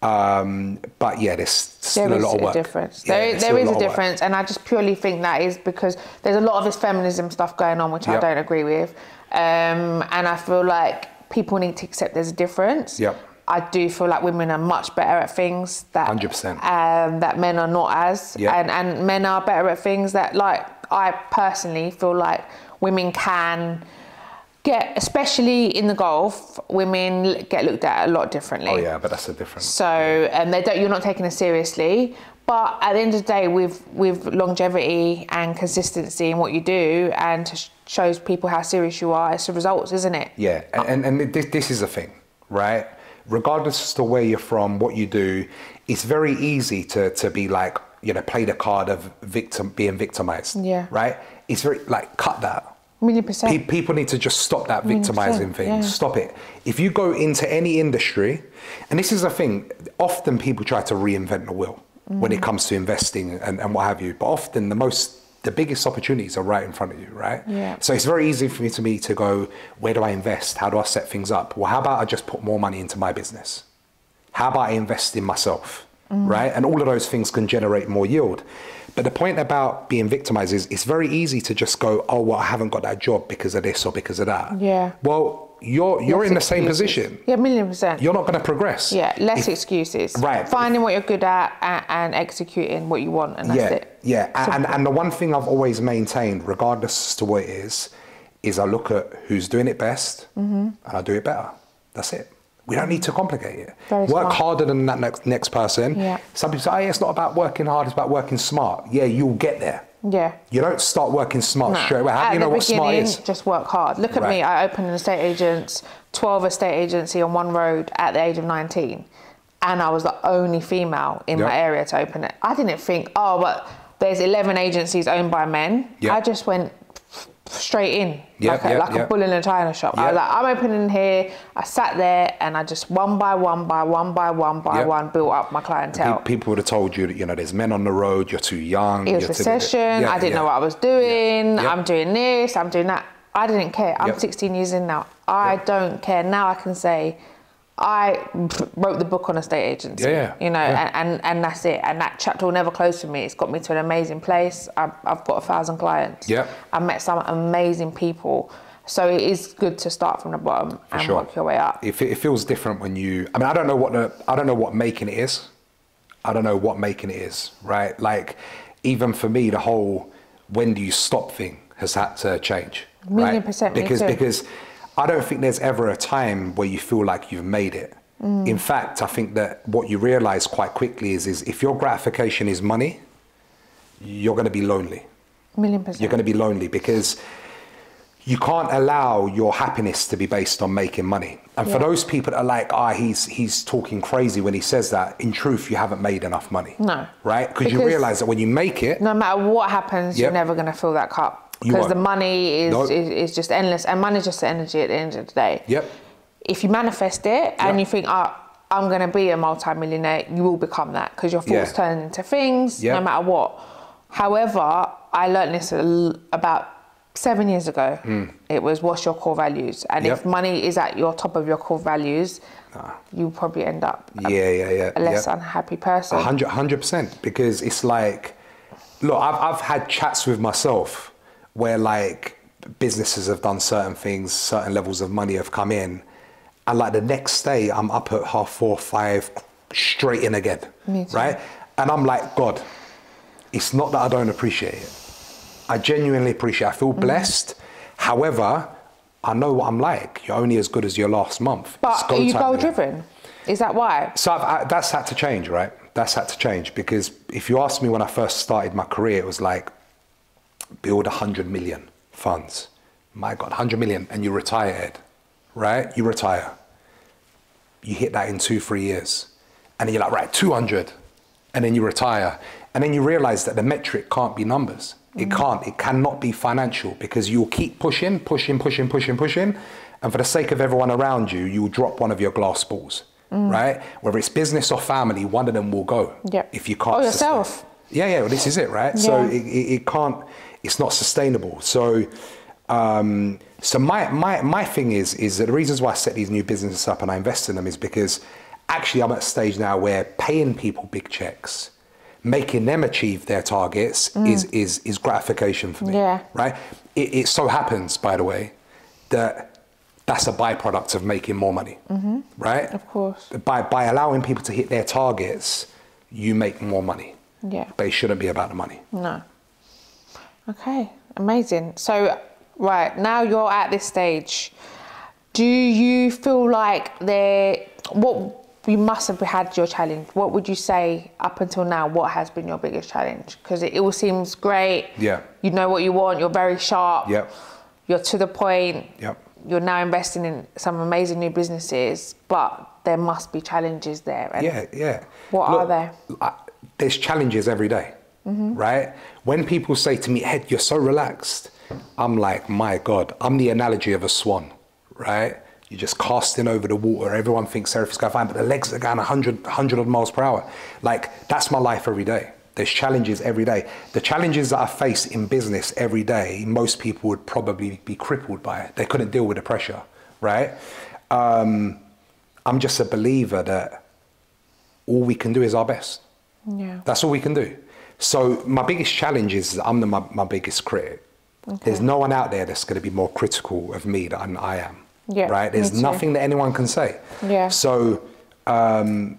Um, but yeah, there's still there a lot of work. There is a difference. Yeah, there, there is a difference. And I just purely think that is because there's a lot of this feminism stuff going on, which yep. I don't agree with. Um, and I feel like people need to accept there's a difference. Yep. I do feel like women are much better at things that one hundred percent. Um, that men are not as, yep. and, and men are better at things that, like, I personally feel like women can get, especially in the Gulf, women get looked at a lot differently. Oh yeah, but that's a difference. So, and they don't, you're not taking it seriously, but at the end of the day, with, with longevity and consistency in what you do and to sh shows people how serious you are, it's the results, isn't it? Yeah, and, and, and this, this is the thing, right? Regardless as to where you're from, what you do, it's very easy to, to be like, you know, play the card of victim, being victimized, yeah. right? It's very, like, cut that. Million percent. Pe people need to just stop that victimizing thing, yeah. stop it. If you go into any industry, and this is the thing, often people try to reinvent the wheel mm. when it comes to investing and, and what have you, but often the most, the biggest opportunities are right in front of you, right? Yeah. So it's very easy for me to me to go, where do I invest? How do I set things up? Well, how about I just put more money into my business? How about I invest in myself, mm. right? And all of those things can generate more yield. But the point about being victimized is it's very easy to just go, oh, well, I haven't got that job because of this or because of that. Yeah. Well, you're you're less in the excuses. Same position. Yeah, million percent. You're not going to progress. Yeah, less if, excuses. Right. Finding what you're good at and, and executing what you want, and that's yeah, it. Yeah, yeah. And, and the one thing I've always maintained, regardless as to what it is, is I look at who's doing it best mm-hmm. and I do it better. That's it. We don't need to complicate it. Very Work smart. harder than that next, next person. Yeah. Some people say, oh, yeah, it's not about working hard, it's about working smart. Yeah, you'll get there. Yeah. You don't start working smart no. straight away. How do you know what smart is? Just work hard. Look at right. me. I opened an estate agents, twelve estate agency on one road at the age of nineteen. And I was the only female in yep. my area to open it. I didn't think, oh, but there's eleven agencies owned by men. Yep. I just went straight in, yep, like, a, yep, like yep. a bull in a china shop. Yep. I was like, I'm opening here. I sat there and I just one by one by one by one by yep. one built up my clientele. People would have told you that, you know, there's men on the road, you're too young. It was recession, yeah, I didn't yeah. know what I was doing. Yep. I'm doing this, I'm doing that. I didn't care. I'm yep. sixteen years in now. I yep. don't care. Now I can say, I wrote the book on estate agency, yeah, you know, yeah. and, and, and that's it. And that chapter will never close for me. It's got me to an amazing place. I've, I've got a thousand clients. Yeah. I've met some amazing people. So it is good to start from the bottom for and sure. work your way up. It, it feels different when you, I mean, I don't know what the, I don't know what making it is. I don't know what making it is, right? Like, even for me, the whole, when do you stop thing has had to change. A million percent, me too. Because, because, I don't think there's ever a time where you feel like you've made it. Mm. In fact, I think that what you realize quite quickly is, is if your gratification is money, you're going to be lonely. A million percent. You're going to be lonely because you can't allow your happiness to be based on making money. And yeah. for those people that are like, ah, oh, he's, he's talking crazy when he says that, in truth, you haven't made enough money. No. Right? Because you realize that when you make it, no matter what happens, yep. you're never going to fill that cup. Because the money is, nope. is, is just endless, and money is just the energy at the end of the day. Yep. If you manifest it and yep. you think, oh, I'm going to be a multi-millionaire, you will become that because your thoughts yeah. turn into things yep. no matter what. However, I learned this about seven years ago. Mm. It was, what's your core values? And yep. if money is at your top of your core values, nah. you'll probably end up yeah, a, yeah, yeah. a less yep. unhappy person. one hundred percent, because it's like, look, I've, I've had chats with myself where like businesses have done certain things, certain levels of money have come in. And like the next day I'm up at half four, five, straight in again, right? And I'm like, God, it's not that I don't appreciate it. I genuinely appreciate it. I feel mm-hmm. blessed. However, I know what I'm like. You're only as good as your last month. But are you goal driven? Is that why? So I've, I, that's had to change, right? That's had to change, because if you asked me when I first started my career, it was like, build one hundred million funds. My God, one hundred million, and you retire, Ed, right? You retire. You hit that in two, three years. And then you're like, right, two hundred. And then you retire. And then you realize that the metric can't be numbers. It can't, it cannot be financial, because you'll keep pushing, pushing, pushing, pushing, pushing. And for the sake of everyone around you, you'll drop one of your glass balls, mm. right? Whether it's business or family, one of them will go. Yep. If you can't. Oh, yourself. Sustain. Yeah, yeah, well, this is it, right? Yeah. So it, it, it can't, it's not sustainable. So um, so my, my, my thing is, is that the reasons why I set these new businesses up and I invest in them is because actually I'm at a stage now where paying people big checks, making them achieve their targets mm. is, is, is gratification for me, yeah. right? It, it so happens, by the way, that that's a byproduct of making more money, mm-hmm. right? Of course. By, by allowing people to hit their targets, you make more money. Yeah. But it shouldn't be about the money. No. Okay, amazing. So, right, now you're at this stage. Do you feel like there, what, you must have had your challenge. What would you say up until now, what has been your biggest challenge? Because it all seems great. Yeah. You know what you want, you're very sharp. Yep. You're to the point. Yep. You're now investing in some amazing new businesses, but there must be challenges there. And yeah, yeah. What Look, are there? I, There's challenges every day, mm-hmm. right? When people say to me, Ed, you're so relaxed, I'm like, my God, I'm the analogy of a swan, right? You're just casting over the water. Everyone thinks everything's going fine, but the legs are going one hundred, one hundred odd miles per hour. Like, that's my life every day. There's challenges every day. The challenges that I face in business every day, most people would probably be crippled by it. They couldn't deal with the pressure, right? Um, I'm just a believer that all we can do is our best. Yeah. That's all we can do. So my biggest challenge is I'm the, my, my biggest critic. Okay. There's no one out there that's going to be more critical of me than I am. Yeah, right? There's nothing that anyone can say. Yeah. So um,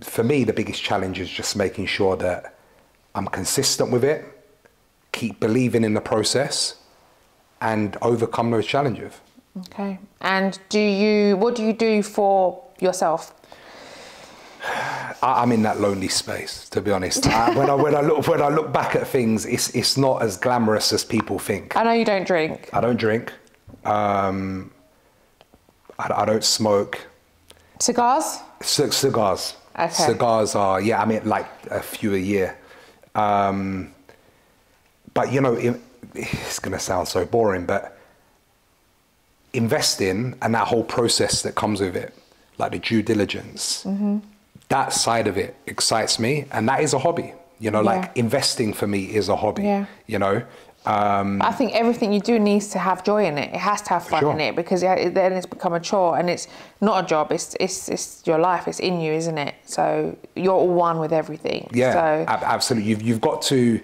for me, the biggest challenge is just making sure that I'm consistent with it, keep believing in the process, and overcome those challenges. Okay. And do you? What do you do for yourself? I'm in that lonely space, to be honest. I, when I when I look when I look back at things, it's it's not as glamorous as people think. I know you don't drink. I don't drink. Um, I, I don't smoke. Cigars. C cigars. Okay. Cigars are yeah. I mean, like a few a year. Um, but, you know, it, it's going to sound so boring, but investing and that whole process that comes with it, like the due diligence, mm-hmm. that side of it excites me. And that is a hobby, you know, yeah. like investing for me is a hobby, yeah. you know. Um, I think everything you do needs to have joy in it. It has to have fun sure. in it, because it, then it's become a chore and it's not a job. It's it's it's your life. It's in you, isn't it? So you're all one with everything. Yeah, so. ab absolutely. You've you've got to,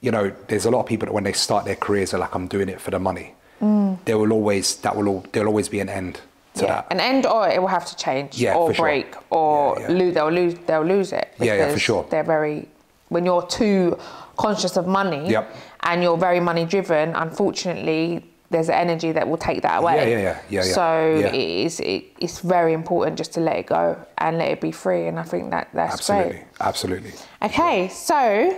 you know. There's a lot of people that when they start their careers are like, I'm doing it for the money. Mm. There will always that will all, there'll always be an end to yeah. that. An end, or it will have to change, yeah, or break, sure. or yeah, yeah. lose. They'll lose. They'll lose it. Yeah, yeah, for sure. They're very when you're too conscious of money. Yep. And you're very money driven, unfortunately, there's an energy that will take that away. Yeah, yeah, yeah. yeah, yeah. So yeah. It is, it, it's very important just to let it go and let it be free. And I think that that's absolutely. great. Absolutely, absolutely. Okay, so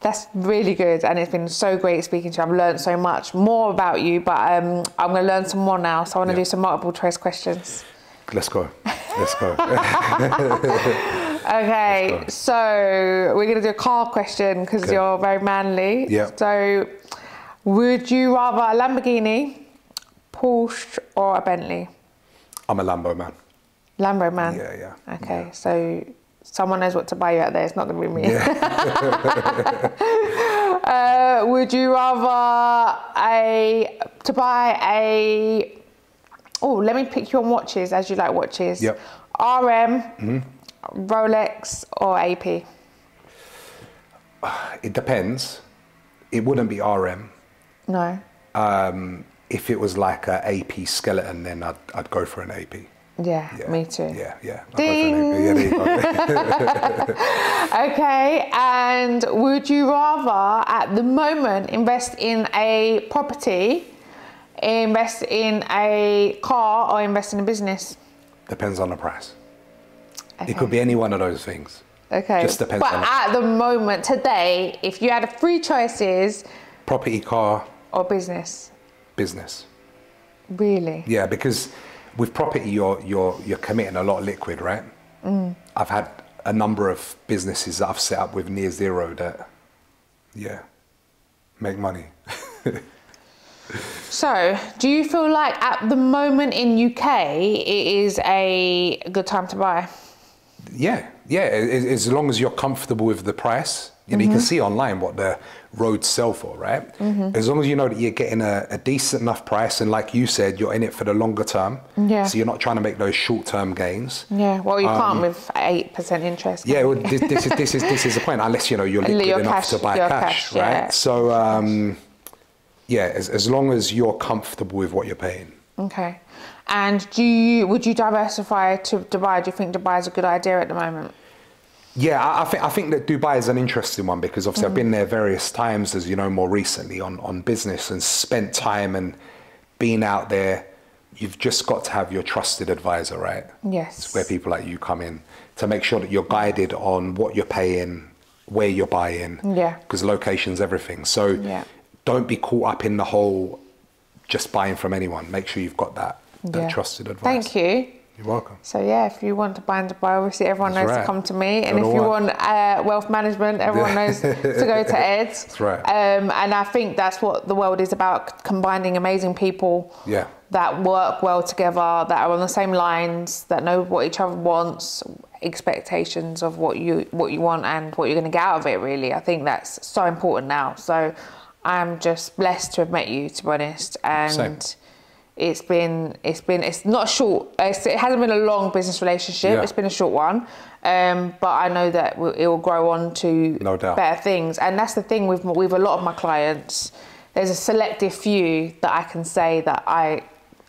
that's really good. And it's been so great speaking to you. I've learned so much more about you, but um, I'm going to learn some more now. So I want to yeah. do some multiple choice questions. Let's go. Let's go. Okay, Let's go. So we're going to do a car question because okay. you're very manly. Yeah. So would you rather a Lamborghini, Porsche or a Bentley? I'm a Lambo man. Lambo man? Yeah, yeah. Okay, yeah. So someone knows what to buy you out there. It's not going to be me. Yeah. uh, would you rather a, to buy a... Oh, let me pick you on watches as you like watches. Yep. R M, mm-hmm. Rolex or A P? It depends. It wouldn't be R M. No. Um, if it was like an A P skeleton, then I'd, I'd go for an A P. Yeah, yeah, me too. Yeah, yeah. Ding! Yeah, there you go. Okay, and would you rather at the moment invest in a property, invest in a car or invest in a business? Depends on the price. Okay. It could be any one of those things. Okay. Just depends but on the at price. the moment, today, if you had three choices... Property, car... Or business? Business. Really? Yeah, because with property, you're, you're, you're committing a lot of liquid, right? Mm. I've had a number of businesses that I've set up with near zero that, yeah, make money. So, do you feel like at the moment in U K, it is a good time to buy? Yeah, yeah. As long as you're comfortable with the price, you know, mm-hmm. you can see online what the roads sell for, right? Mm-hmm. As long as you know that you're getting a, a decent enough price, and like you said, you're in it for the longer term. Yeah. So you're not trying to make those short-term gains. Yeah. Well, you um, can't with eight percent interest. Yeah. Well, this, this is this is this is the point. Unless you know you're liquid your enough cash, to buy cash, cash, right? Yeah. So. Um, Yeah, as, as long as you're comfortable with what you're paying. Okay. And do you, would you diversify to Dubai? Do you think Dubai is a good idea at the moment? Yeah, I, I, think, I think that Dubai is an interesting one because obviously mm. I've been there various times, as you know, more recently on, on business and spent time and been out there. You've just got to have your trusted advisor, right? Yes. It's where people like you come in to make sure that you're guided on what you're paying, where you're buying. Yeah. Because location's everything. So... Yeah. Don't be caught up in the whole just buying from anyone. Make sure you've got that, that yeah. trusted advice. Thank you. You're welcome. So yeah, if you want to buy in Dubai, obviously everyone That's knows right. to come to me. And if you want uh, wealth management, everyone knows to go to Ed. That's right. Um, and I think that's what the world is about, combining amazing people yeah. that work well together, that are on the same lines, that know what each other wants, expectations of what you, what you want and what you're going to get out of it, really. I think that's so important now. So I'm just blessed to have met you, to be honest, and Same. it's been it's been it's not a short. It's, it hasn't been a long business relationship. Yeah. It's been a short one, um, but I know that we'll, it will grow on to no doubt. better things. And that's the thing with with a lot of my clients. There's a selective few that I can say that I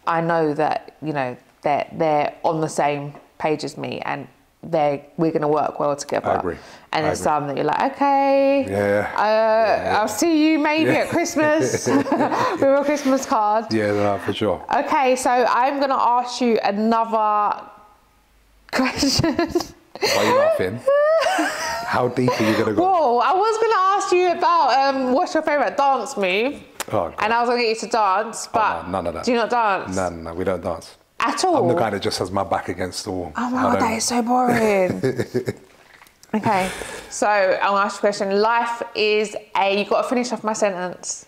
I know that you know that they're, they're on the same page as me and. They we're going to work well together. I agree. And I it's agree. Some that you're like, okay, yeah, uh, yeah. I'll see you maybe yeah. at Christmas with a Christmas card. Yeah, no, for sure. Okay, so I'm going to ask you another question. Why are you laughing? How deep are you going to go? Well, I was going to ask you about um, what's your favourite dance move? Oh, God. And I was going to get you to dance, but oh, no, none of that. Do you not dance? No, no, no, we don't dance. At all? I'm the guy that just has my back against the wall. Oh my God, that is so boring. Okay, so I'll ask you a question. Life is a, you've got to finish off my sentence.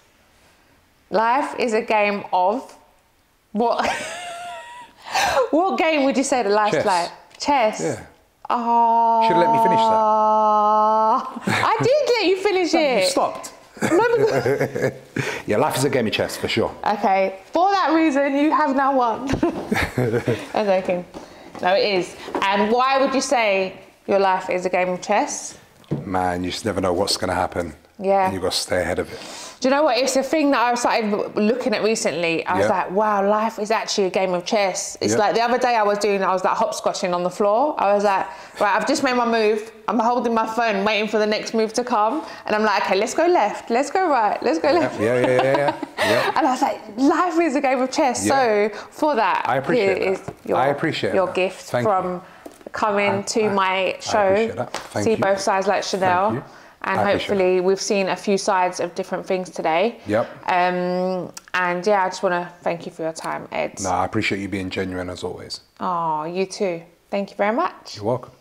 Life is a game of, what What game would you say the life's like? Chess? Yeah. Oh. Should have let me finish that. I did let you finish it. You stopped. No, yeah, life is a game of chess, for sure. Okay, for that reason, you have now won. I'm joking. No, it is. And why would you say your life is a game of chess? Man, you just never know what's going to happen. Yeah. And you've got to stay ahead of it. Do you know what? It's a thing that I started looking at recently. I was yep. like, wow, life is actually a game of chess. It's yep. like the other day I was doing, I was like hopscotching on the floor. I was like, right, I've just made my move. I'm holding my phone, waiting for the next move to come. And I'm like, okay, let's go left. Let's go right. Let's go yep. left. Yeah, yeah, yeah, yeah. Yep. And I was like, life is a game of chess. Yep. So for that, I appreciate here that. Is your, I appreciate your that. gift Thank from you. coming I, to I, my show, See you. Both Sides Like Chanel. And I hopefully we've seen a few sides of different things today. Yep. Um, and yeah, I just want to thank you for your time, Ed. No, I appreciate you being genuine as always. Oh, you too. Thank you very much. You're welcome.